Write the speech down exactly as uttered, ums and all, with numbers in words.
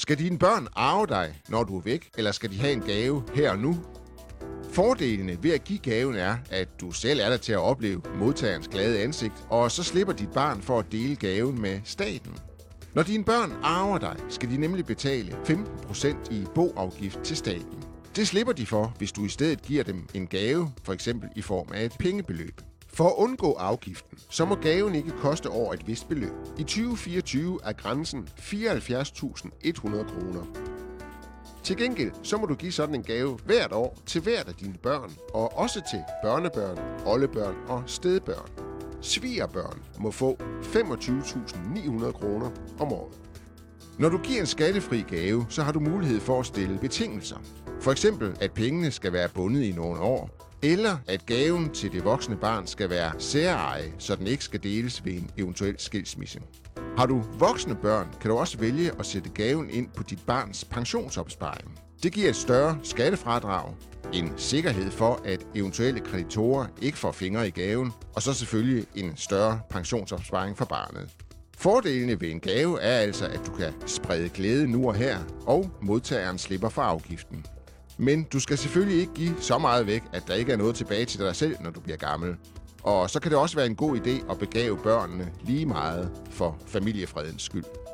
Skal dine børn arve dig, når du er væk, eller skal de have en gave her og nu? Fordelene ved at give gaven er, at du selv er der til at opleve modtagerens glade ansigt, og så slipper dit barn for at dele gaven med staten. Når dine børn arver dig, skal de nemlig betale femten procent i boafgift til staten. Det slipper de for, hvis du i stedet giver dem en gave, f.eks. i form af et pengebeløb. For at undgå afgiften, så må gaven ikke koste over et vist beløb. I tyve fireogtyve er grænsen fireoghalvfjerds tusind et hundrede kroner. Til gengæld så må du give sådan en gave hvert år til hvert af dine børn, og også til børnebørn, oldebørn og stedbørn. Svigerbørn må få femogtyve tusind ni hundrede kroner om året. Når du giver en skattefri gave, så har du mulighed for at stille betingelser. For eksempel, at pengene skal være bundet i nogle år, eller at gaven til det voksne barn skal være særeje, så den ikke skal deles ved en eventuel skilsmisse. Har du voksne børn, kan du også vælge at sætte gaven ind på dit barns pensionsopsparing. Det giver et større skattefradrag, en sikkerhed for, at eventuelle kreditorer ikke får fingre i gaven, og så selvfølgelig en større pensionsopsparing for barnet. Fordelene ved en gave er altså, at du kan sprede glæde nu og her, og modtageren slipper for afgiften. Men du skal selvfølgelig ikke give så meget væk, at der ikke er noget tilbage til dig selv, når du bliver gammel. Og så kan det også være en god idé at begave børnene lige meget for familiefredens skyld.